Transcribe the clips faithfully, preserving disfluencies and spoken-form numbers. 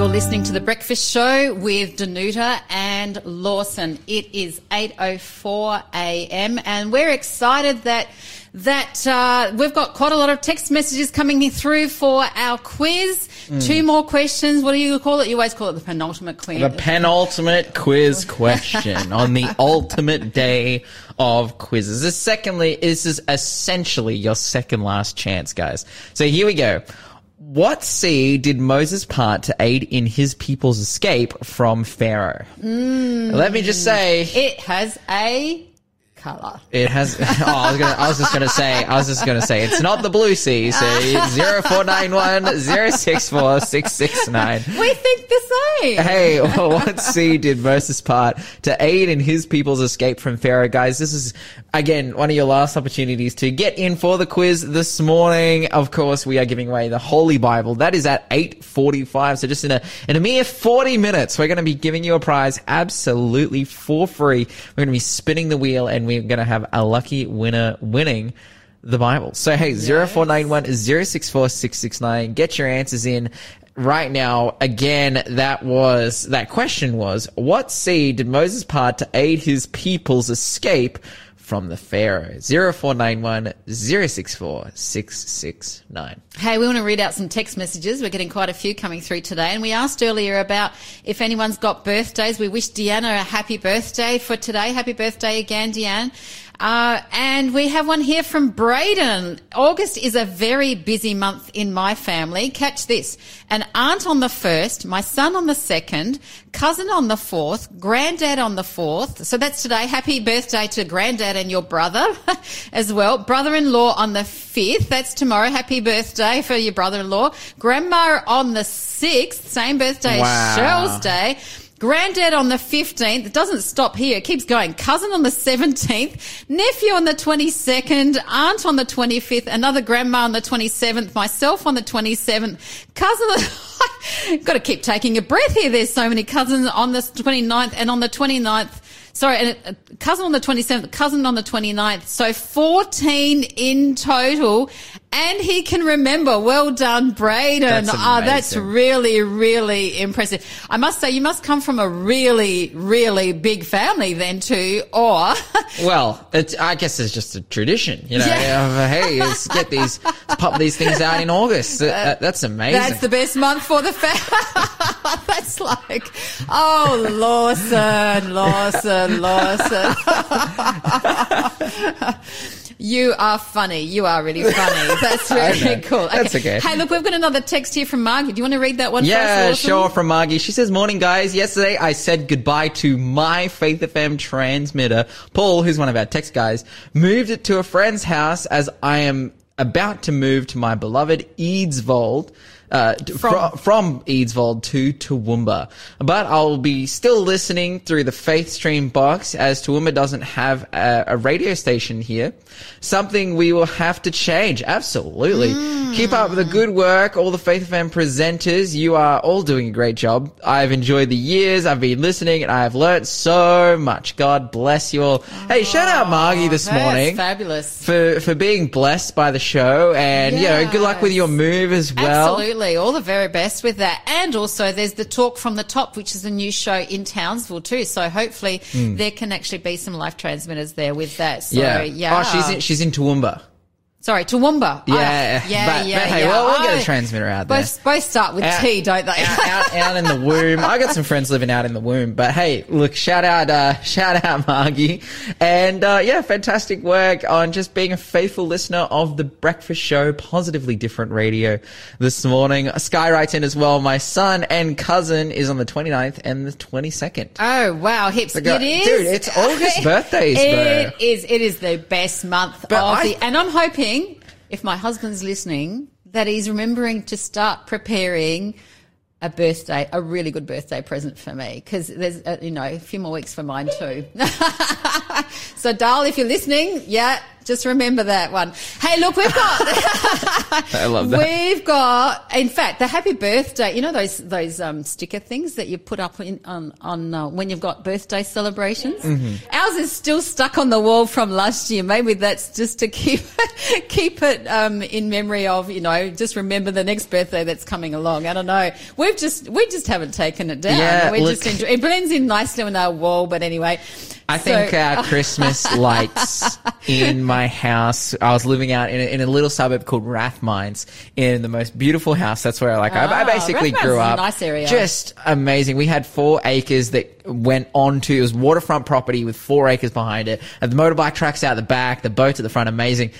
You're listening to The Breakfast Show with Danuta and Lawson. It is eight oh four a m and we're excited that that uh, we've got quite a lot of text messages coming through for our quiz. Mm. Two more questions. What do you call it? You always call it the penultimate quiz. The penultimate quiz question on the ultimate day of quizzes. This secondly, this is essentially your second last chance, guys. So here we go. What sea did Moses part to aid in his people's escape from Pharaoh? Mm. Let me just say, it has a colour. It has. Oh, I was, gonna, I was just going to say. I was just going to say. It's not the blue sea. So zero four nine one zero six four six six nine. We think the same. Hey, well, what sea did Moses part to aid in his people's escape from Pharaoh, guys? This is again one of your last opportunities to get in for the quiz this morning. Of course, we are giving away the Holy Bible. That is at eight forty-five. So just in a in a mere forty minutes, we're going to be giving you a prize absolutely for free. We're going to be spinning the wheel and we're going to have a lucky winner winning the Bible. So, hey, yes. zero four nine one zero six four six six nine. Get your answers in right now. Again, that was that question was, what sea did Moses part to aid his people's escape from the Pharaoh? zero four nine one zero six four six six nine. Hey, we want to read out some text messages. We're getting quite a few coming through today. And we asked earlier about if anyone's got birthdays. We wish Deanna a happy birthday for today. Happy birthday again, Deanne. Uh, and we have one here from Brayden. August is a very busy month in my family. Catch this. An aunt on the first, my son on the second, cousin on the fourth, granddad on the fourth. So that's today. Happy birthday to granddad and your brother as well. Brother-in-law on the fifth. That's tomorrow. Happy birthday for your brother-in-law. Grandma on the sixth. Same birthday wow. as Cheryl's day. Granddad on the fifteenth. It doesn't stop here. It keeps going. Cousin on the seventeenth. Nephew on the twenty-second. Aunt on the twenty-fifth. Another grandma on the twenty-seventh. Myself on the twenty-seventh. Cousin. Got to keep taking a breath here. There's so many cousins on the twenty-ninth and on the twenty-ninth. Sorry, and a cousin on the twenty-seventh, cousin on the twenty-ninth. So fourteen in total. And he can remember. Well done, Brayden. That's oh, that's really, really impressive. I must say, you must come from a really, really big family then too, or... Well, it's, I guess it's just a tradition, you know. Yeah. Hey, let's get these, let's pop these things out in August. That, that's amazing. That's the best month for the family. That's like, oh, Lawson, Lawson, Lawson. You are funny. You are really funny. That's really cool. Okay. That's okay. Hey, look, we've got another text here from Margie. Do you want to read that one yeah, for us? Yeah, sure, from Margie. She says, morning, guys. Yesterday I said goodbye to my Faith F M transmitter. Paul, who's one of our text guys, moved it to a friend's house as I am about to move to my beloved Eidsvold. Uh, from, from Eidsvold to Toowoomba. But I'll be still listening through the Faith Stream box as Toowoomba doesn't have a, a radio station here. Something we will have to change. Absolutely. Mm. Keep up the good work, all the Faith F M presenters. You are all doing a great job. I've enjoyed the years. I've been listening and I've learnt so much. God bless you all. Oh, hey, shout out Margie this that's morning. Fabulous. For, for being blessed by the show and, yes. you know, good luck with your move as well. Absolutely. All the very best with that. And also there's the Talk from the Top, which is a new show in Townsville too. So hopefully mm. there can actually be some live transmitters there with that. So, yeah. yeah. Oh, she's in, she's in Toowoomba. Sorry, Toowoomba. Yeah, I, yeah, but, yeah. But hey, yeah. well, we'll get a transmitter out there. Both, both start with out, T, don't they? out, out, out in the womb. I got some friends living out in the womb. But hey, look, shout out, uh, shout out, Margie, and uh, yeah, fantastic work on just being a faithful listener of The Breakfast Show, positively different radio this morning. Sky writes in as well. My son and cousin is on the twenty-ninth and the twenty-second. Oh wow, hips! It is, dude. It's August birthdays, bro. It is. It is the best month but of I, the, and I'm hoping. If my husband's listening, that he's remembering to start preparing a birthday, a really good birthday present for me, because there's, uh, you know, a few more weeks for mine too. So, Darl, if you're listening, yeah, Just remember that one. Hey, look, we've got. I love that. We've got. In fact, the happy birthday. You know those those um, sticker things that you put up in, on on uh, when you've got birthday celebrations. Mm-hmm. Ours is still stuck on the wall from last year. Maybe that's just to keep keep it um, in memory of. You know, just remember the next birthday that's coming along. I don't know. We've just we just haven't taken it down. Yeah, we just enjoy, it blends in nicely on our wall. But anyway. I think our Christmas lights in my house, I was living out in a, in a little suburb called Rathmines in the most beautiful house. That's where I like, oh, I, I basically Rathmines grew up. Is a nice area. Just amazing. We had four acres that went on to, it was waterfront property with four acres behind it. And the motorbike tracks out the back, the boats at the front, amazing.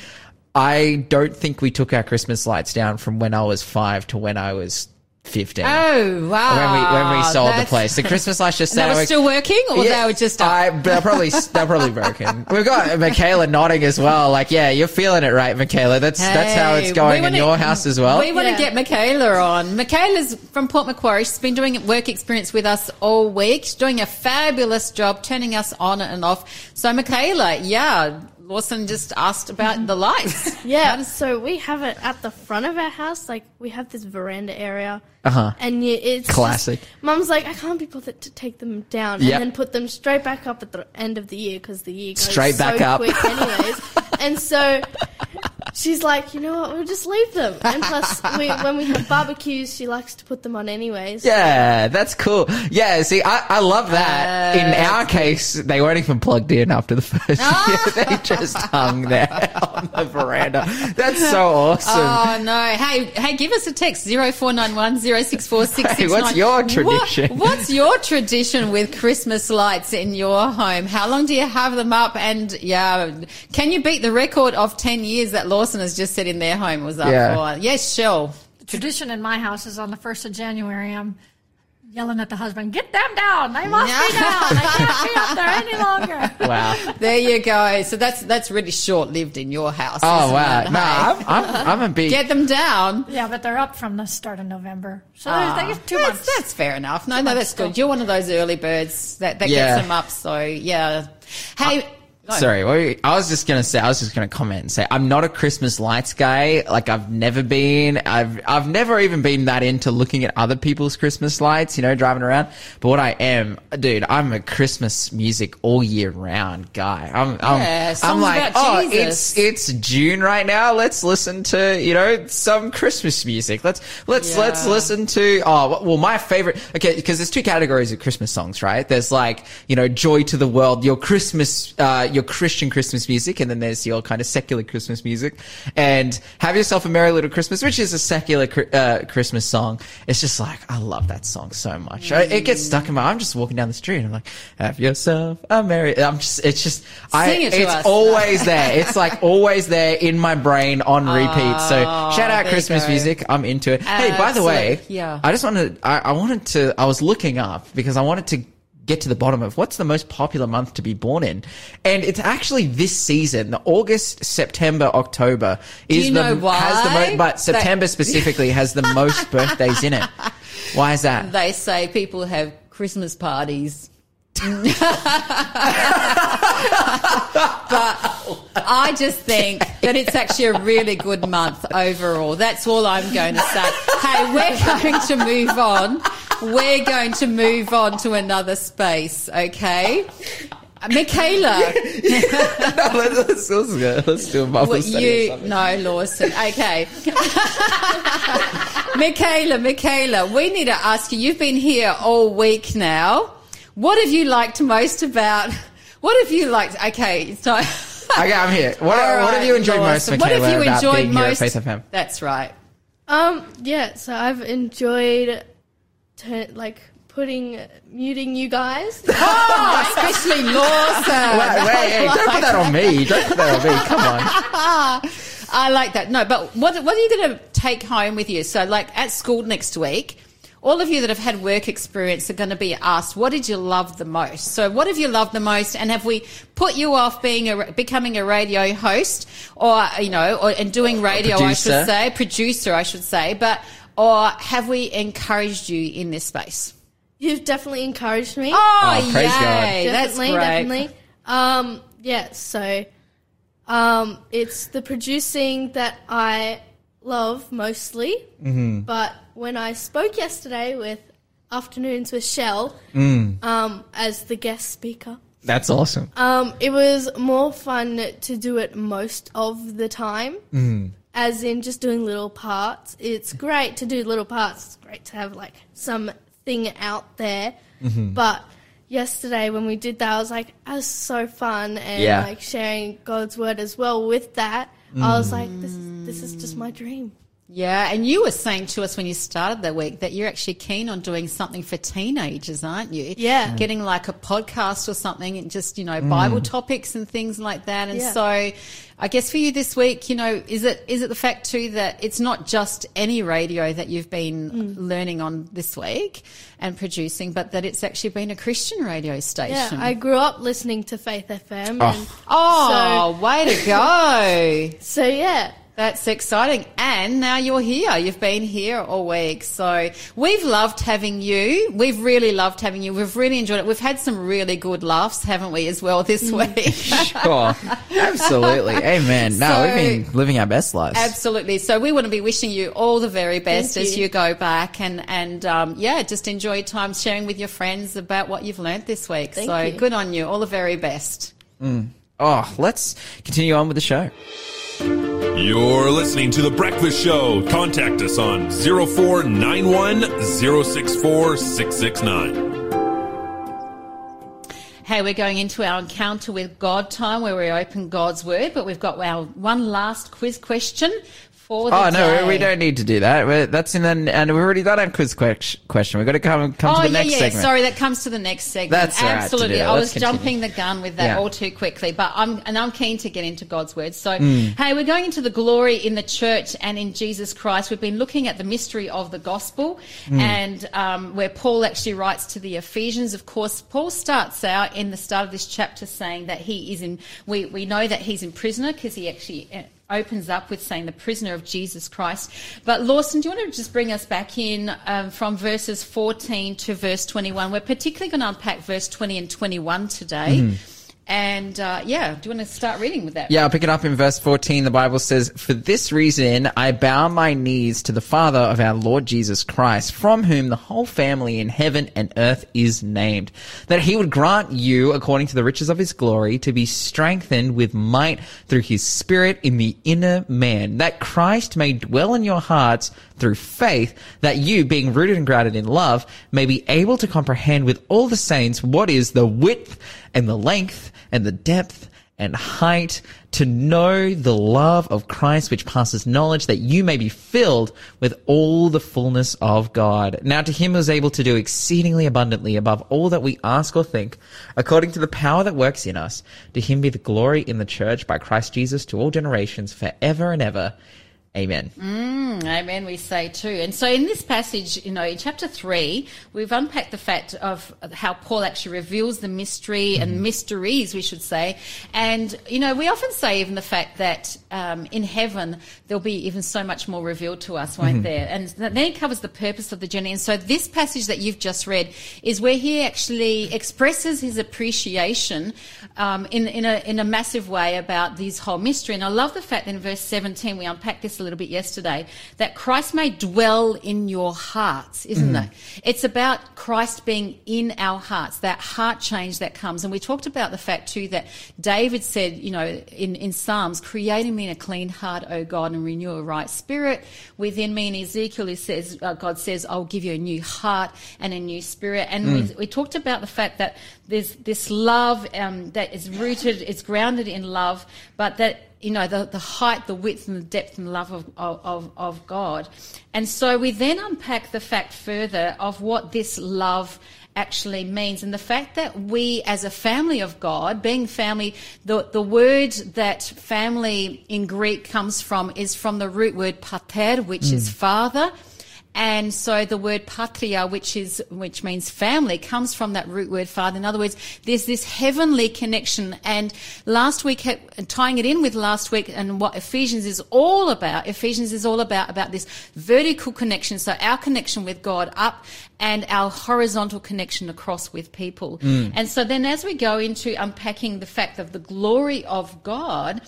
I don't think we took our Christmas lights down from when I was five to when I was fifteen. Oh, wow. When we, when we sold That's... the place. The Christmas lights just... They were still working or yeah, they were just... I, they're probably they're probably broken. We've got Michaela nodding as well. Like, yeah, you're feeling it right, Michaela. That's hey, that's how it's going wanna, in your house as well. We want to yeah. get Michaela on. Michaela's from Port Macquarie. She's been doing work experience with us all week. She's doing a fabulous job turning us on and off. So, Michaela, yeah... Lawson just asked about the lights. Yeah, so we have it at the front of our house. Like, we have this veranda area. Uh-huh. And yeah, it's... Classic. Just, Mum's like, I can't be bothered to take them down yep. and then put them straight back up at the end of the year because the year goes straight back so up. quick anyways. And so... She's like, you know what, we'll just leave them. And plus, we, when we have barbecues, she likes to put them on anyways. So. Yeah, that's cool. Yeah, see, I, I love that. Uh, in our case, they weren't even plugged in after the first oh. year. They just hung there on the veranda. That's so awesome. Oh, no. Hey, hey, give us a text, zero four nine one, zero six four six six nine. Hey, what's your tradition? What, what's your tradition with Christmas lights in your home? How long do you have them up? And, yeah, can you beat the record of ten years that Lawson has just said in their home was up yeah. for. Yes, Shell. The tradition in my house is on the first of January, I'm yelling at the husband, get them down. They must no. be down. They can't be up there any longer. Wow. There you go. So that's that's really short-lived in your house. Oh, wow. It? No, I'm, I'm, I'm a big... Get them down. Yeah, but they're up from the start of November. So oh, they get two that's, months. That's fair enough. No, two no, that's good. Still. You're one of those early birds that, that yeah. gets them up. So, yeah. Hey... I- Sorry, I was just gonna say. I was just gonna comment and say I'm not a Christmas lights guy. Like I've never been. I've I've never even been that into looking at other people's Christmas lights. You know, driving around. But what I am, dude, I'm a Christmas music all year round guy. I'm I'm, yeah, I'm like, oh, Jesus. it's it's June right now. Let's listen to you know some Christmas music. Let's let's yeah. let's listen to oh well my favorite. Okay, because there's two categories of Christmas songs, right? There's like you know Joy to the World, your Christmas, uh, your Christian Christmas music, and then there's your kind of secular Christmas music, and Have Yourself a Merry Little Christmas, which is a secular uh, Christmas song. It's just like I love that song so much. Mm. It gets stuck in my. I'm just walking down the street and I'm like, have yourself a merry. I'm just. It's just. Sing I. It to it's us. always there. It's like always there in my brain on repeat. So oh, shout out Christmas music. I'm into it. Uh, hey, by the so, way, yeah. I just wanted. I, I wanted to. I was looking up because I wanted to. Get to the bottom of what's the most popular month to be born in, and it's actually this season. The August, September, October is Do you know the why? has the most, but September they- specifically has the most birthdays in it. Why is that? They say people have Christmas parties. But I just think that it's actually a really good month overall. That's all I'm going to say. Hey, we're going to move on. We're going to move on to another space, okay? Michaela. no, let's, let's, let's do a Bible study. You, no, Lawson. Okay. Michaela, Michaela, we need to ask you, you've been here all week now. What have you liked most about... What have you liked... Okay, so... okay, I'm here. What, right, what have you enjoyed Lawson. most, Michaela, what have you about enjoyed being most, here at Faith F M? That's right. Um, yeah, so I've enjoyed... To, like putting uh, muting you guys, oh, especially Lawson. Wait, wait, hey, don't put that on me. Don't put that on me. Come on. I like that. No, but what what are you going to take home with you? So, like at school next week, all of you that have had work experience are going to be asked, "What did you love the most?" So, what have you loved the most, and have we put you off being a becoming a radio host, or you know, or and doing radio? I should say, producer, I should say, but. Or have we encouraged you in this space? You've definitely encouraged me. Oh, oh praise yay. God. Definitely, That's great. definitely. Um, yeah, so Um, it's the producing that I love mostly, mm-hmm. but when I spoke yesterday with Afternoons with Shell mm. um, as the guest speaker. That's awesome. Um, it was more fun to do it most of the time, mm. as in just doing little parts. It's great to do little parts. It's great to have, like, something out there, mm-hmm. but... Yesterday when we did that, I was like, that was so fun, and yeah. like sharing God's word as well with that. Mm. I was like, this is, this is just my dream. Yeah, and you were saying to us when you started that week that you're actually keen on doing something for teenagers, aren't you? Yeah. Getting like a podcast or something and just, you know, mm. Bible topics and things like that. And yeah. so I guess for you this week, you know, is it is it the fact too that it's not just any radio that you've been mm. learning on this week and producing, but that it's actually been a Christian radio station? Yeah, I grew up listening to Faith F M. Oh, and oh so, way to go. So, yeah. That's exciting. And now you're here. You've been here all week. So we've loved having you. We've really loved having you. We've really enjoyed it. We've had some really good laughs, haven't we, as well this week? Sure. Absolutely. Amen. No, so, we've been living our best lives. Absolutely. So we want to be wishing you all the very best Thank as you. you go back and, and um, yeah, just enjoy your time sharing with your friends about what you've learned this week. Thank so you. Good on you. All the very best. Mm. Oh, let's continue on with the show. You're listening to The Breakfast Show. Contact us on zero four nine one, zero six four, six six nine. Hey, we're going into our encounter with God time where we open God's Word, but we've got our one last quiz question for the oh, day. Oh, no, we don't need to do that. We're, that's in the, and we've already got our quiz question. We've got to come, come oh, to the yeah, next yeah. segment. Oh, yeah, sorry, that comes to the next segment. That's Absolutely. Right to do. I was continue. jumping the gun with that yeah. all too quickly, but I'm and I'm keen to get into God's Word. So, mm. hey, we're going into the glory in the church and in Jesus Christ. We've been looking at the mystery of the gospel mm. and um, where Paul actually writes to the Ephesians. Of course, Paul starts out in the start of this chapter saying that he is in, we, we know that he's in prisoner because he actually opens up with saying the prisoner of Jesus Christ. But Lawson, do you want to just bring us back in um, from verses fourteen to verse twenty-one? We're particularly going to unpack verse twenty and twenty-one today. Mm. And, uh, yeah, do you want to start reading with that? Yeah, I'll pick it up in verse fourteen. The Bible says, "For this reason I bow my knees to the Father of our Lord Jesus Christ, from whom the whole family in heaven and earth is named, that he would grant you, according to the riches of his glory, to be strengthened with might through his Spirit in the inner man, that Christ may dwell in your hearts through faith, that you, being rooted and grounded in love, may be able to comprehend with all the saints what is the width and the length and the depth and height, to know the love of Christ which passes knowledge, that you may be filled with all the fullness of God. Now to him who is able to do exceedingly abundantly above all that we ask or think, according to the power that works in us, to him be the glory in the church by Christ Jesus to all generations forever and ever. Amen." Mm, amen, we say too. And so in this passage, you know, in chapter three, we've unpacked the fact of how Paul actually reveals the mystery mm. and mysteries, we should say. And, you know, we often say even the fact that um, in heaven there'll be even so much more revealed to us, won't mm-hmm. there? And then it covers the purpose of the journey. And so this passage that you've just read is where he actually expresses his appreciation um, in, in, a, in a massive way about this whole mystery. And I love the fact that in verse seventeen we unpack this a little bit yesterday, that Christ may dwell in your hearts, isn't mm. it? It's about Christ being in our hearts, that heart change that comes. And we talked about the fact too that David said, you know, in, in Psalms, "Create in me a clean heart, O God, and renew a right spirit within me." And Ezekiel, he says, uh, God says, "I'll give you a new heart and a new spirit." And mm. we, we talked about the fact that there's this love um, that is rooted, it's grounded in love, but that, you know, the, the height, the width and the depth and love of, of, of God. And so we then unpack the fact further of what this love actually means, and the fact that we as a family of God, being family, the, the word that family in Greek comes from is from the root word pater, which mm. is father. And so the word patria, which is which means family, comes from that root word father. In other words, there's this heavenly connection. And last week, tying it in with last week and what Ephesians is all about, Ephesians is all about, about this vertical connection, so our connection with God up and our horizontal connection across with people. Mm. And so then as we go into unpacking the fact of the glory of God,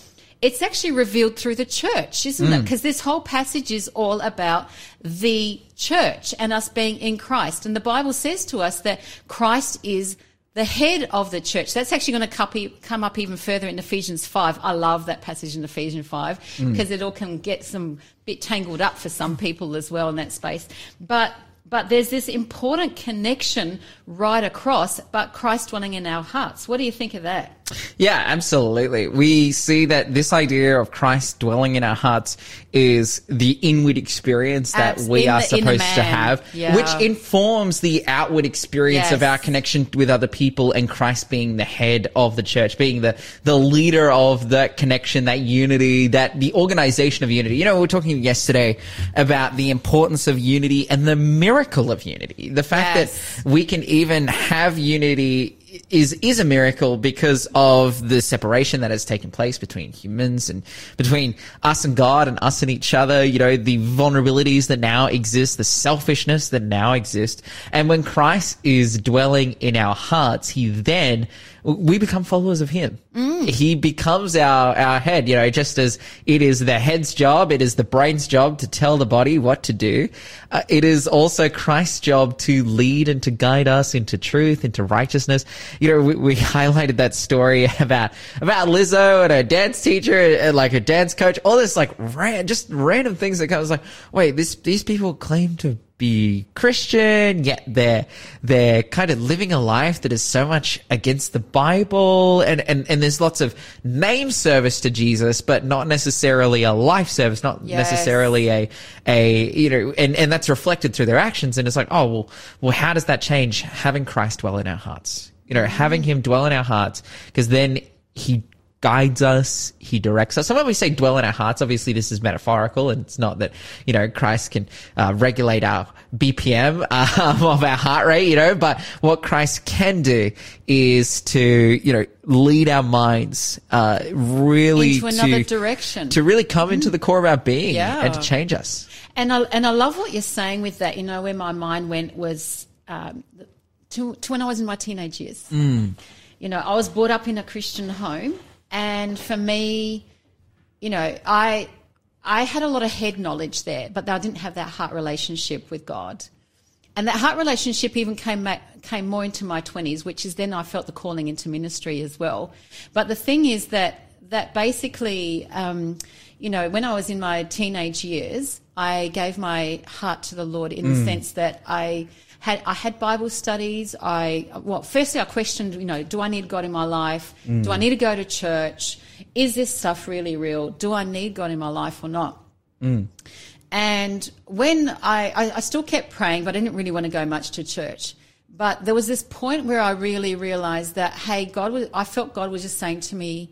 it's actually revealed through the church, isn't mm. it? Because this whole passage is all about the church and us being in Christ. And the Bible says to us that Christ is the head of the church. That's actually going to come up even further in Ephesians five. I love that passage in Ephesians five because mm. it all can get some bit tangled up for some people as well in that space. But but there's this important connection right across, but Christ dwelling in our hearts. What do you think of that? Yeah, absolutely. We see that this idea of Christ dwelling in our hearts is the inward experience that Abs- we are the, supposed to have, yeah. which informs the outward experience yes. of our connection with other people and Christ being the head of the church, being the, the leader of that connection, that unity, that the organization of unity. You know, we were talking yesterday about the importance of unity and the miracle of unity. The fact yes. that we can even have unity is is a miracle because of the separation that has taken place between humans and between us and God and us and each other, you know, the vulnerabilities that now exist, the selfishness that now exists. And when Christ is dwelling in our hearts, he then, we become followers of him. Mm. He becomes our, our head, you know, just as it is the head's job, it is the brain's job to tell the body what to do. Uh, it is also Christ's job to lead and to guide us into truth, into righteousness. You know, we, we highlighted that story about about Lizzo and her dance teacher and like her dance coach, all this like ran, just random things that comes like, wait, this these people claim to be Christian, yet they're they're kind of living a life that is so much against the Bible, and and and there's lots of name service to Jesus, but not necessarily a life service, not yes. necessarily a a you know, and and that's reflected through their actions. And it's like, oh well, well, how does that change? Having Christ dwell in our hearts, you know, having him dwell in our hearts, because then he guides us, he directs us. So when we say dwell in our hearts, obviously this is metaphorical, and it's not that, you know, Christ can uh, regulate our B P M um, of our heart rate, you know, but what Christ can do is to, you know, lead our minds uh, really into another to, direction, to really come mm. into the core of our being yeah. and to change us. And I, and I love what you're saying with that, you know, where my mind went was um, to, to when I was in my teenage years. Mm. You know, I was brought up in a Christian home. And for me, you know, I I had a lot of head knowledge there, but I didn't have that heart relationship with God. And that heart relationship even came came more into my twenties, which is then I felt the calling into ministry as well. But the thing is that that basically, um, you know, when I was in my teenage years, I gave my heart to the Lord in mm. the sense that I had I had Bible studies. I well, firstly I questioned, you know, do I need God in my life? Mm. Do I need to go to church? Is this stuff really real? Do I need God in my life or not? Mm. And when I, I I still kept praying, but I didn't really want to go much to church. But there was this point where I really realized that, hey, God was, I felt God was just saying to me,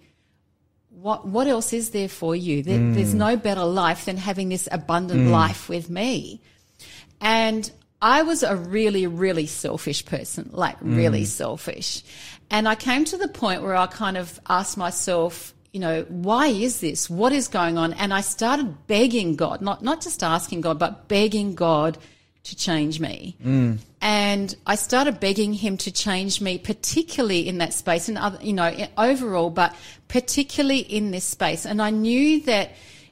What what else is there for you? There, mm. There's no better life than having this abundant mm. life with me. And I was a really, really selfish person, like mm. really selfish. And I came to the point where I kind of asked myself, you know, why is this? What is going on? And I started begging God, not not just asking God, but begging God to change me. Mm. And I started begging him to change me, particularly in that space and other, you know, overall, but particularly in this space. And I knew that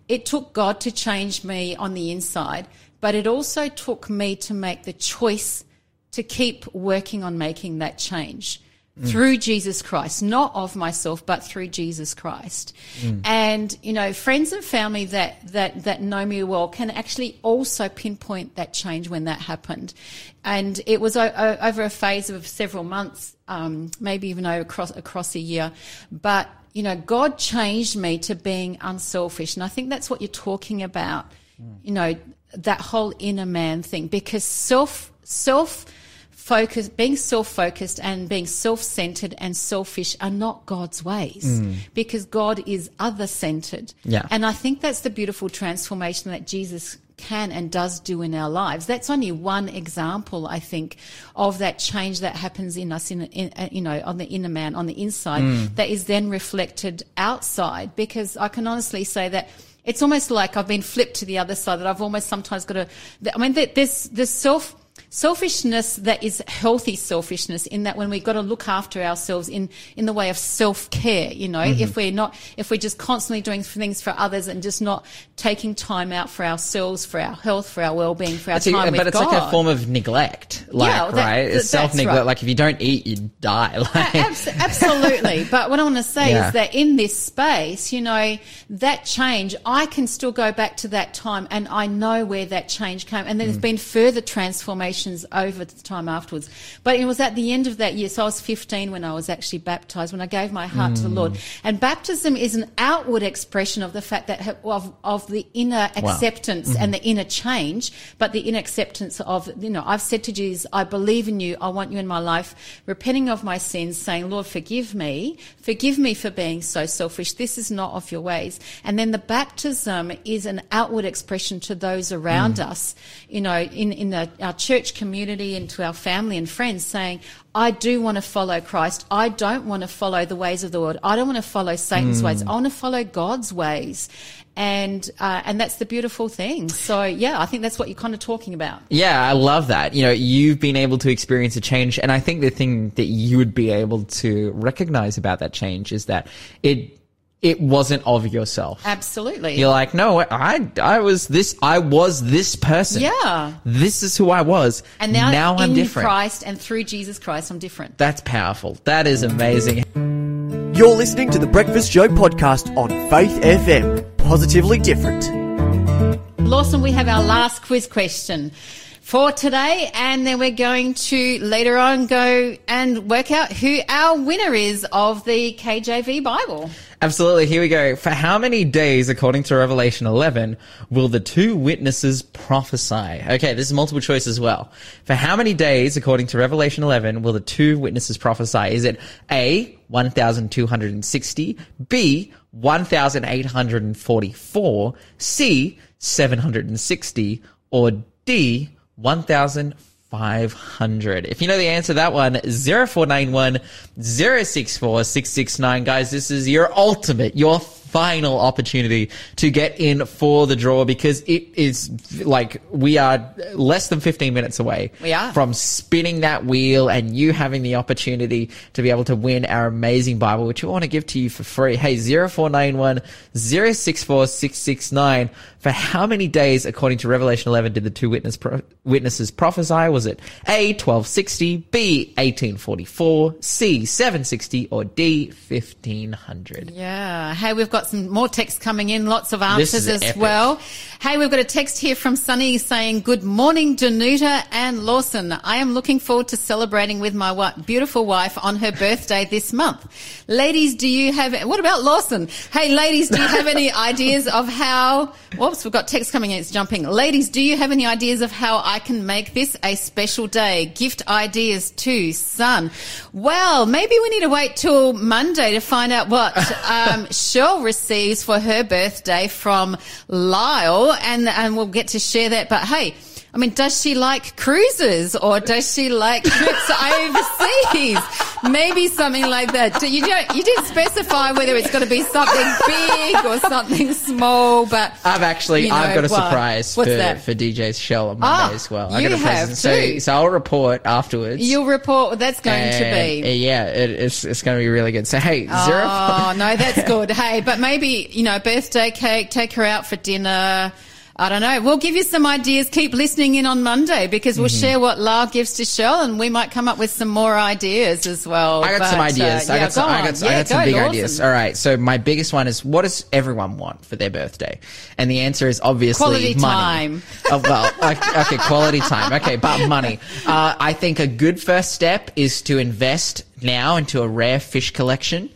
it took God to change me on the inside, but it also took me to make the choice to keep working on making that change mm. through Jesus Christ, not of myself, but through Jesus Christ. Mm. And, you know, friends and family that, that, that know me well can actually also pinpoint that change when that happened. And it was over a phase of several months, um, maybe even over across, across a year, but you know, God changed me to being unselfish. And I think that's what you're talking about, you know, that whole inner man thing, because self, self focused, being self focused and being self centered and selfish are not God's ways mm. because God is other centered. Yeah. And I think that's the beautiful transformation that Jesus can and does do in our lives. That's only one example, I think, of that change that happens in us, in, in you know, on the inner man, on the inside, mm. that is then reflected outside. Because I can honestly say that it's almost like I've been flipped to the other side. That I've almost sometimes got to. I mean, there's there's self Selfishness that is healthy selfishness, in that when we've got to look after ourselves in, in the way of self-care, you know, mm-hmm. if we're not, if we're just constantly doing things for others and just not taking time out for ourselves, for our health, for our well-being, for our it's time a, with But it's God. Like a form of neglect, like, yeah, that, right? It's self-neglect. Right. Like if you don't eat, you die. Like. Abs- absolutely. But what I want to say yeah. is that in this space, you know, that change, I can still go back to that time and I know where that change came. And there's mm. been further transformation over the time afterwards. But it was at the end of that year, so I was fifteen when I was actually baptised, when I gave my heart mm. to the Lord. And baptism is an outward expression of the fact that of, of the inner acceptance wow. mm-hmm. and the inner change, but the inner acceptance of, you know, I've said to Jesus, I believe in you, I want you in my life, repenting of my sins, saying, Lord, forgive me, forgive me for being so selfish, this is not of your ways. And then the baptism is an outward expression to those around mm. us, you know, in, in the, our church community and to our family and friends, saying, I do want to follow Christ. I don't want to follow the ways of the world. I don't want to follow Satan's mm. ways. I want to follow God's ways. And uh, and that's the beautiful thing. So, yeah, I think that's what you're kind of talking about. Yeah, I love that. You know, you've been able to experience a change. And I think the thing that you would be able to recognize about that change is that it It wasn't of yourself. Absolutely. You're like, no, I, I was this, I was this person. Yeah. This is who I was. And now, now I'm different. In Christ and through Jesus Christ, I'm different. That's powerful. That is amazing. You're listening to The Breakfast Show podcast on Faith F M. Positively different. Lawson, we have our last quiz question for today, and then we're going to later on go and work out who our winner is of the K J V Bible. Absolutely. Here we go. For how many days, according to Revelation eleven, will the two witnesses prophesy? Okay, this is multiple choice as well. For how many days, according to Revelation eleven, will the two witnesses prophesy? Is it A, one thousand two hundred sixty, B, one thousand eight hundred forty-four, C, seven hundred sixty, or D, one thousand five hundred. If you know the answer to that one, zero four nine one, zero six four, six six nine. Guys, this is your ultimate, your final opportunity to get in for the draw, because it is like we are less than fifteen minutes away we are. from spinning that wheel and you having the opportunity to be able to win our amazing Bible, which we want to give to you for free. Hey, zero four nine one, zero six four, six six nine. For how many days, according to Revelation eleven, did the two witness pro- witnesses prophesy? Was it A, twelve sixty, B, eighteen forty-four, C, seven sixty, or D, fifteen hundred? Yeah. Hey, we've got some more texts coming in, lots of answers as epic. well. Hey, we've got a text here from Sunny saying, good morning, Danuta and Lawson. I am looking forward to celebrating with my wa- beautiful wife on her birthday this month. Ladies, do you have... What about Lawson? Hey, ladies, do you have any ideas of how... Well, Oops, we've got text coming in. It's jumping. Ladies, do you have any ideas of how I can make this a special day? Gift ideas too, son. Well, maybe we need to wait till Monday to find out what um, Shell receives for her birthday from Lyle, and, and we'll get to share that. But, hey, I mean, does she like cruises or does she like trips overseas? Maybe something like that. You don't, you didn't specify whether it's going to be something big or something small, but I've actually, you know, I've got a what? surprise for, for D J's Shell on Monday oh, as well. I you got a present. So, so I'll report afterwards. You'll report what that's going and, to be. Yeah, it, it's, it's going to be really good. So, hey, oh, zero. Oh, no, that's good. Hey, but maybe, you know, birthday cake, take her out for dinner. I don't know. We'll give you some ideas. Keep listening in on Monday, because we'll mm-hmm. share what Lyle gives to Shell, and we might come up with some more ideas as well. I got but, some ideas. Uh, I, yeah, got some, go I got some, yeah, I got some big Lawson. ideas. All right. So my biggest one is, what does everyone want for their birthday? And the answer is obviously quality money. Quality time. Oh, well, okay, quality time. Okay, but money. Uh, I think a good first step is to invest now into a rare fish collection.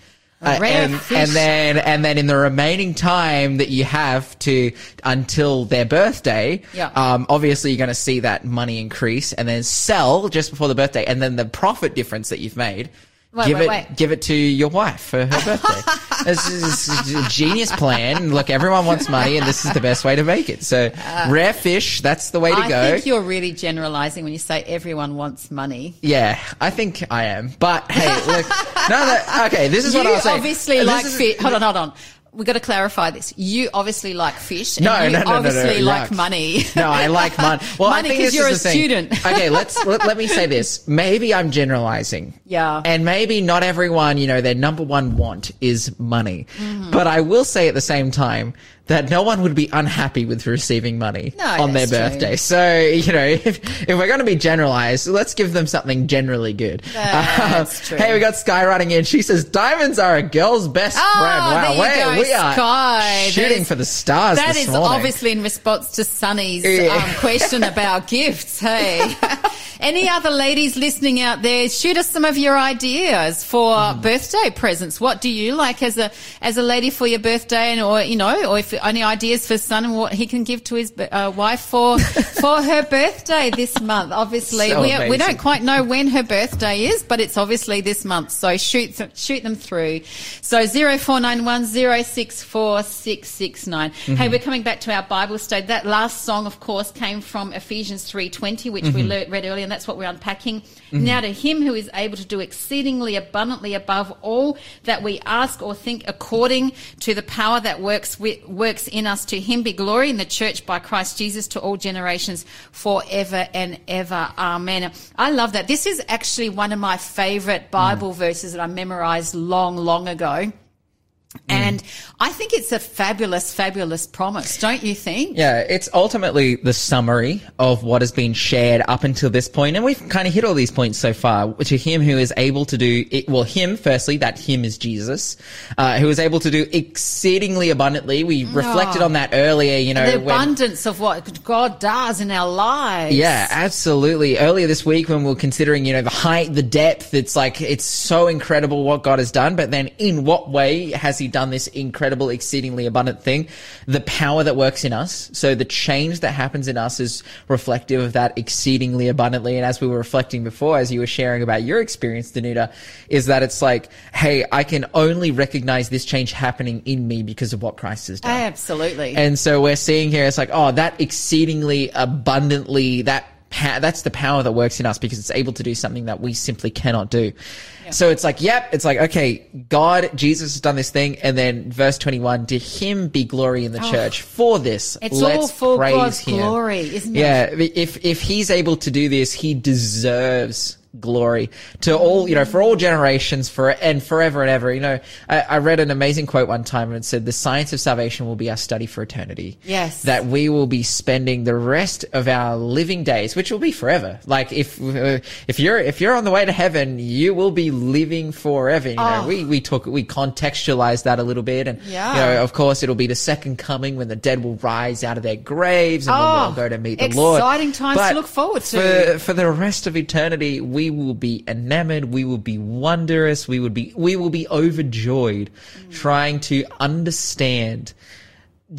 Uh, and, and then, and then in the remaining time that you have to until their birthday, yeah. um, obviously you're going to see that money increase, and then sell just before the birthday, and then the profit difference that you've made. Wait, give wait, it, wait. give it to your wife for her birthday. This is a genius plan. Look, everyone wants money, and this is the best way to make it. So, uh, rare fish, that's the way to I go. I think you're really generalizing when you say everyone wants money. Yeah, I think I am. But hey, look, no, no, okay, this is you what I was saying. You obviously like fish. Hold on, hold on. We've got to clarify this. You obviously like fish and no, you no, no, obviously no, no, like no. money. No, I like mon- well, money. Money because you're a student. Okay, let's, let, let me say this. Maybe I'm generalizing. Yeah. And maybe not everyone, you know, their number one want is money. Mm-hmm. But I will say at the same time that no one would be unhappy with receiving money no, on their birthday. True. So, you know, if, if we're going to be generalized, let's give them something generally good. That's um, true. Hey, we got Sky writing in. She says, diamonds are a girl's best oh, friend. Wow, wait, we are Sky. shooting is, for the stars That this is morning. Obviously in response to Sunny's yeah. um, question about gifts, hey. Any other ladies listening out there, shoot us some of your ideas for mm. birthday presents. What do you like as a as a lady for your birthday, and or you know, or if any ideas for son and what he can give to his uh, wife for for her birthday this month? Obviously, so we we don't quite know when her birthday is, but it's obviously this month. So shoot th- shoot them through. So zero four nine one zero six four six six nine. Hey, we're coming back to our Bible study. That last song, of course, came from Ephesians three twenty, which mm-hmm. we le- read earlier. That's what we're unpacking. Mm-hmm. Now to him who is able to do exceedingly abundantly above all that we ask or think, according to the power that works with, works in us, to him be glory in the church by Christ Jesus to all generations forever and ever. Amen. I love that. This is actually one of my favourite Bible mm. verses that I memorised long, long ago. And mm. I think it's a fabulous, fabulous promise, don't you think? Yeah, it's ultimately the summary of what has been shared up until this point. And we've kind of hit all these points so far. To him who is able to do it, well, him, firstly, that him is Jesus, uh, who is able to do exceedingly abundantly. We oh. reflected on that earlier, you know. The abundance when, of what God does in our lives. Yeah, absolutely. Earlier this week when we were considering, you know, the height, the depth, it's like, it's so incredible what God has done. But then in what way has he done this incredible, exceedingly abundant thing? The power that works in us. So the change that happens in us is reflective of that exceedingly abundantly. And as we were reflecting before, as you were sharing about your experience, Danuta, is that it's like, hey, I can only recognize this change happening in me because of what Christ has done. Absolutely. And so we're seeing here, it's like, oh, that exceedingly abundantly, that that's the power that works in us because it's able to do something that we simply cannot do. Yeah. So it's like, yep, it's like, okay, God, Jesus has done this thing. And then verse twenty-one, to him be glory in the oh, church for this. It's Let's all for praise God's him. glory, isn't yeah, it? Yeah, if, if he's able to do this, he deserves glory to all, you know, for all generations for and forever and ever. You know, I, I read an amazing quote one time and it said, the science of salvation will be our study for eternity. Yes. That we will be spending the rest of our living days, which will be forever. Like if, uh, if you're, if you're on the way to heaven, you will be living forever. You oh. know, we, we talk, we contextualize that a little bit. And, yeah. you know, of course it'll be the second coming when the dead will rise out of their graves and oh, we'll all go to meet the Lord. Exciting times but to look forward to. For, for the rest of eternity, we We will be enamored. We will be wondrous. We would be. We will be overjoyed, mm. trying to understand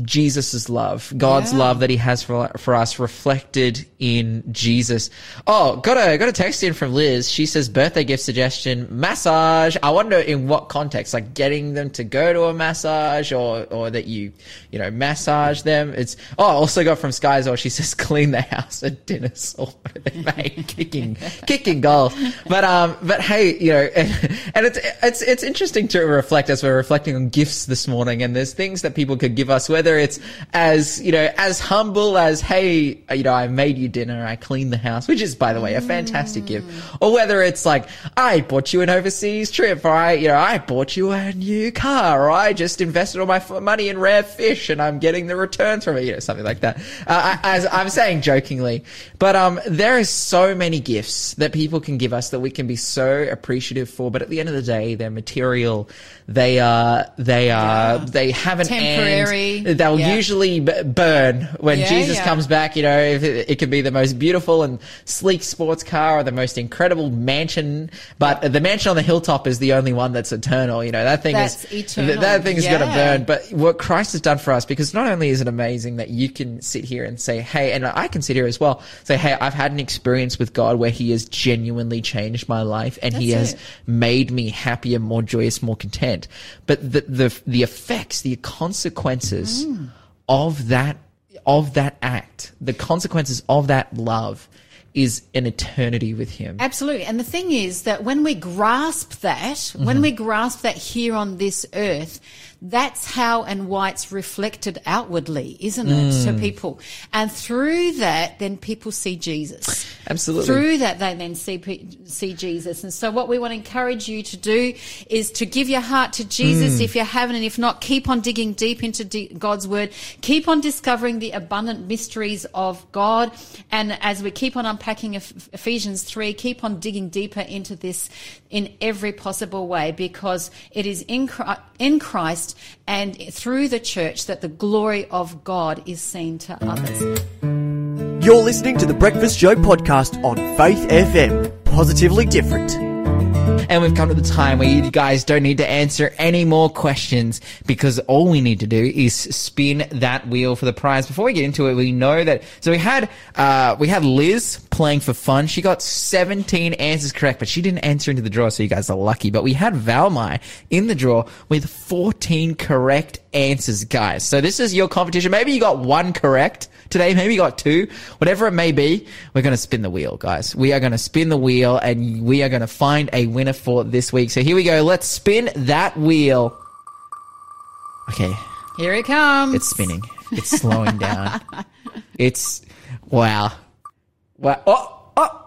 Jesus's love, God's yeah. love that He has for for us, reflected in Jesus. Oh, got a got a text in from Liz. She says, "Birthday gift suggestion: massage." I wonder in what context, like getting them to go to a massage, or or that you you know massage them. It's oh, also got from Sky as well. She says, "Clean the house at dinner." So what do they make? kicking, kicking golf. But um, but hey, you know, and, and it's it's it's interesting to reflect as we're reflecting on gifts this morning, and there's things that people could give us, whether it's as you know, as humble as hey, you know, I made you dinner, I cleaned the house, which is, by the way, a fantastic mm. gift, or whether it's like I bought you an overseas trip, or I, you know, I bought you a new car, or I just invested all my f- money in rare fish and I'm getting the returns from it, you know, something like that. Uh, I, as I'm saying jokingly, but um, there is so many gifts that people can give us that we can be so appreciative for. But at the end of the day, they're material. They are. They are. Yeah. They have an temporary. End. They'll yeah. usually b- burn when yeah, Jesus yeah. comes back. You know, if it, it could be the most beautiful and sleek sports car or the most incredible mansion, but the mansion on the hilltop is the only one that's eternal. You know, that thing that's is eternal. That thing is yeah. going to burn. But what Christ has done for us, because not only is it amazing that you can sit here and say, hey, and I can sit here as well, say, hey, I've had an experience with God where He has genuinely changed my life and that's He has it. made me happier, more joyous, more content. But the the, the effects, the consequences. Mm. Mm. of that of that act, the consequences of that love is an eternity with Him. Absolutely. And the thing is that when we grasp that, mm-hmm. when we grasp that here on this earth, that's how and why it's reflected outwardly, isn't it, mm. to people? And through that, then people see Jesus. Absolutely. Through that, they then see see Jesus. And so what we want to encourage you to do is to give your heart to Jesus mm. if you haven't, and if not, keep on digging deep into de- God's Word. Keep on discovering the abundant mysteries of God. And as we keep on unpacking Ephesians three, keep on digging deeper into this in every possible way, because it is in in Christ and through the church that the glory of God is seen to others. You're listening to The Breakfast Show podcast on Faith F M, positively different. And we've come to the time where you guys don't need to answer any more questions, because all we need to do is spin that wheel for the prize. Before we get into it, we know that so we had uh we had Liz playing for fun. She got seventeen answers correct, but she didn't answer into the draw, so you guys are lucky. But we had Valmai in the draw with fourteen correct answers, guys. So this is your competition. Maybe you got one correct today, maybe you got two, whatever it may be. We're going to spin the wheel, guys. We are going to spin the wheel, and we are going to find a winner for this week. So here we go. Let's spin that wheel. Okay. Here it comes. It's spinning. It's slowing down. It's, wow. Wow. Oh, oh.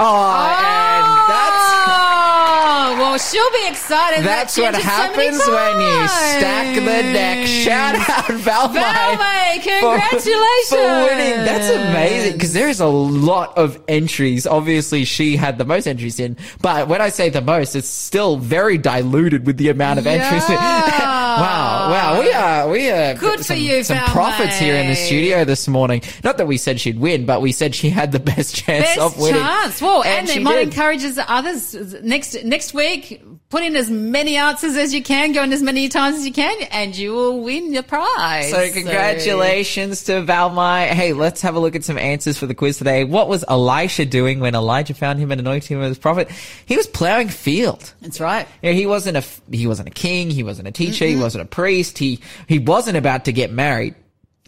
Oh, oh. and that's... Well, she'll be excited. That's that what happens so when you stack the deck. Shout out Valmai. Valmai, congratulations. For, for winning. That's amazing, because there is a lot of entries. Obviously, she had the most entries in, but when I say the most, it's still very diluted with the amount of yeah. entries. Wow, wow. We are, we are good some, for you, some Valmai. Profits here in the studio this morning. Not that we said she'd win, but we said she had the best chance best of winning. Chance. Well, and, and it might did. encourage others next, next week. Put in as many answers as you can, go in as many times as you can, and you will win the prize. So congratulations so. to Valmai. Hey, let's have a look at some answers for the quiz today. What was Elisha doing when Elijah found him and anointed him as prophet? He was plowing field. That's right. You know, he wasn't a he wasn't a king. He wasn't a teacher. Mm-hmm. He wasn't a priest. He he wasn't about to get married,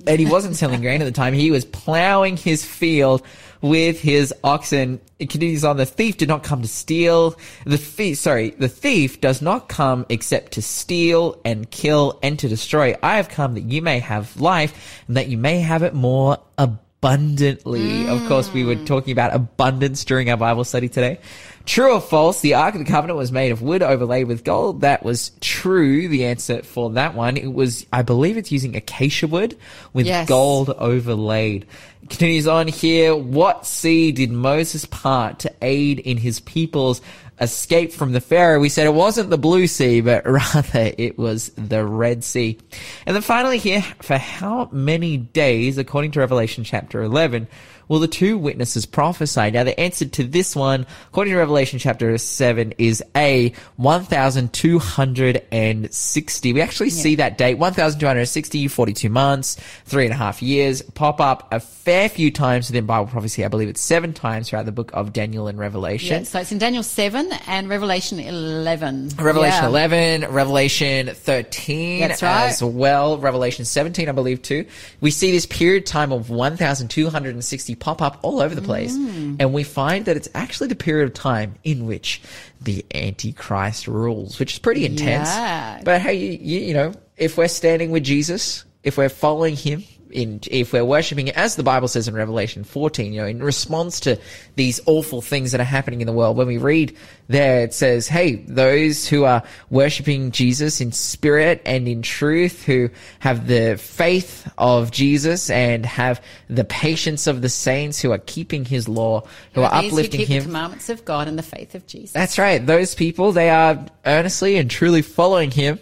and he wasn't selling grain at the time. He was plowing his field with his oxen. It continues on. The thief did not come to steal. The thief, sorry, the thief does not come except to steal and kill and to destroy. I have come that you may have life, and that you may have it more abundantly. Mm. Of course, we were talking about abundance during our Bible study today. True or false? The Ark of the Covenant was made of wood overlaid with gold. That was true. The answer for that one, it was, I believe it's using acacia wood with yes. gold overlaid. Continues on here. What sea did Moses part to aid in his people's escape from the Pharaoh? We said it wasn't the Blue Sea, but rather it was the Red Sea. And then finally here, for how many days, according to Revelation chapter eleven, will the two witnesses prophesy? Now, the answer to this one, according to Revelation chapter seven, is A, one thousand two hundred sixty. We actually yeah. see that date, one thousand two hundred sixty, forty-two months, three and a half years, pop up a fair few times within Bible prophecy. I believe it's seven times throughout the book of Daniel and Revelation. Yeah, so it's in Daniel seven and Revelation eleven. Revelation yeah. eleven, Revelation thirteen That's right. as well, Revelation seventeen, I believe, too. We see this period time of one thousand two hundred sixty pop up all over the place. Mm. And we find that it's actually the period of time in which the Antichrist rules, which is pretty intense. Yeah. But hey, you, you, you know, if we're standing with Jesus, if we're following him, in, if we're worshipping, as the Bible says in Revelation fourteen, you know, in response to these awful things that are happening in the world, when we read there, it says, hey, those who are worshipping Jesus in spirit and in truth, who have the faith of Jesus and have the patience of the saints, who are keeping his law, who are uplifting him. Who keep the commandments of God and the faith of Jesus. That's right. Those people, they are earnestly and truly following him,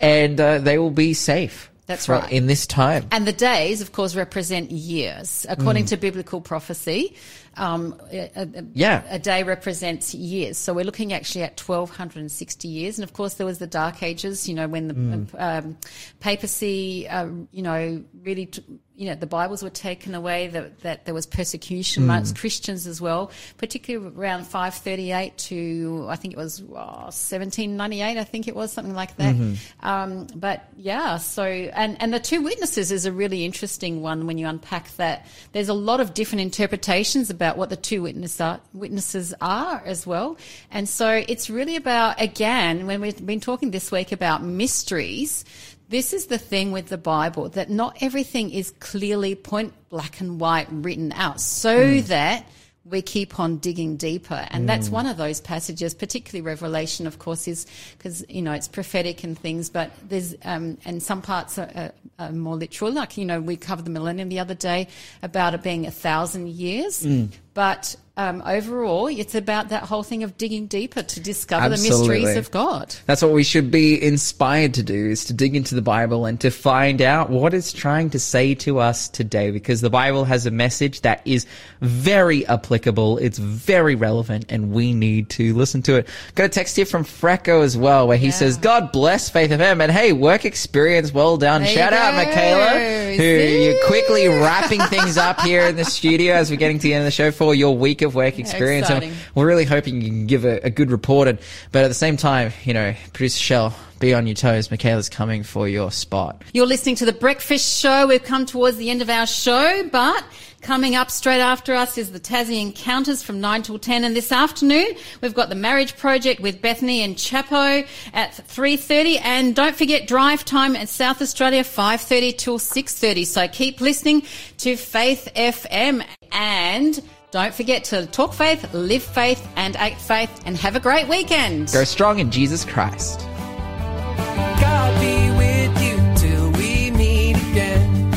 and uh, they will be safe. That's right. In this time. And the days, of course, represent years. According mm. to biblical prophecy, um, a, a, yeah. a day represents years. So we're looking actually at one thousand two hundred sixty years. And, of course, there was the Dark Ages, you know, when the mm. um, papacy, uh, you know, really... T- you know, the Bibles were taken away, that, that there was persecution mm. amongst Christians as well, particularly around five thirty-eight to, I think it was oh, seventeen ninety-eight, I think it was, something like that. Mm-hmm. Um, but, yeah, so, and, and the two witnesses is a really interesting one when you unpack that. There's a lot of different interpretations about what the two witness are, witnesses are as well. And so it's really about, again, when we've been talking this week about mysteries, this is the thing with the Bible, that not everything is clearly point black and white written out, so mm. that we keep on digging deeper. And mm. that's one of those passages, particularly Revelation, of course, is because, you know, it's prophetic and things, but there's, um, and some parts are, are, are more literal. Like, you know, we covered the millennium the other day about it being a thousand years. Mm. But um, overall, it's about that whole thing of digging deeper to discover Absolutely. the mysteries of God. That's what we should be inspired to do, is to dig into the Bible and to find out what it's trying to say to us today, because the Bible has a message that is very applicable. It's very relevant, and we need to listen to it. Got a text here from Frecko as well, where he yeah. says, God bless Faith F M. And hey, work experience, well done. There Shout out, Michaela, who you're quickly wrapping things up here in the studio as we're getting to the end of the show for your week of work experience. And we're really hoping you can give a, a good report. And, but at the same time, you know, producer Shell, be on your toes. Michaela's coming for your spot. You're listening to The Breakfast Show. We've come towards the end of our show, but coming up straight after us is the Tassie Encounters from nine till ten. And this afternoon, we've got The Marriage Project with Bethany and Chapo at three thirty. And don't forget drive time at South Australia, five thirty till six thirty. So keep listening to Faith F M, and don't forget to talk faith, live faith, and act faith, and have a great weekend. Go strong in Jesus Christ. God be with you till we meet again.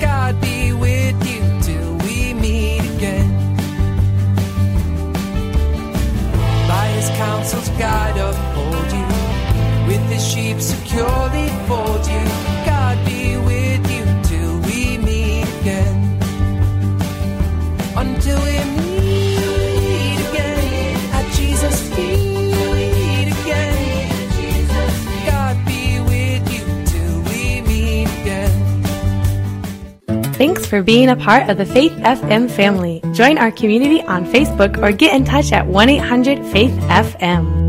God be with you till we meet again. By his counsel's guide uphold you, with his sheep securely fold you. God be with you till we meet again. Until we meet again at Jesus' feet again. God be with you till we meet again. Thanks for being a part of the Faith F M family. Join our community on Facebook or get in touch at one eight hundred Faith F M.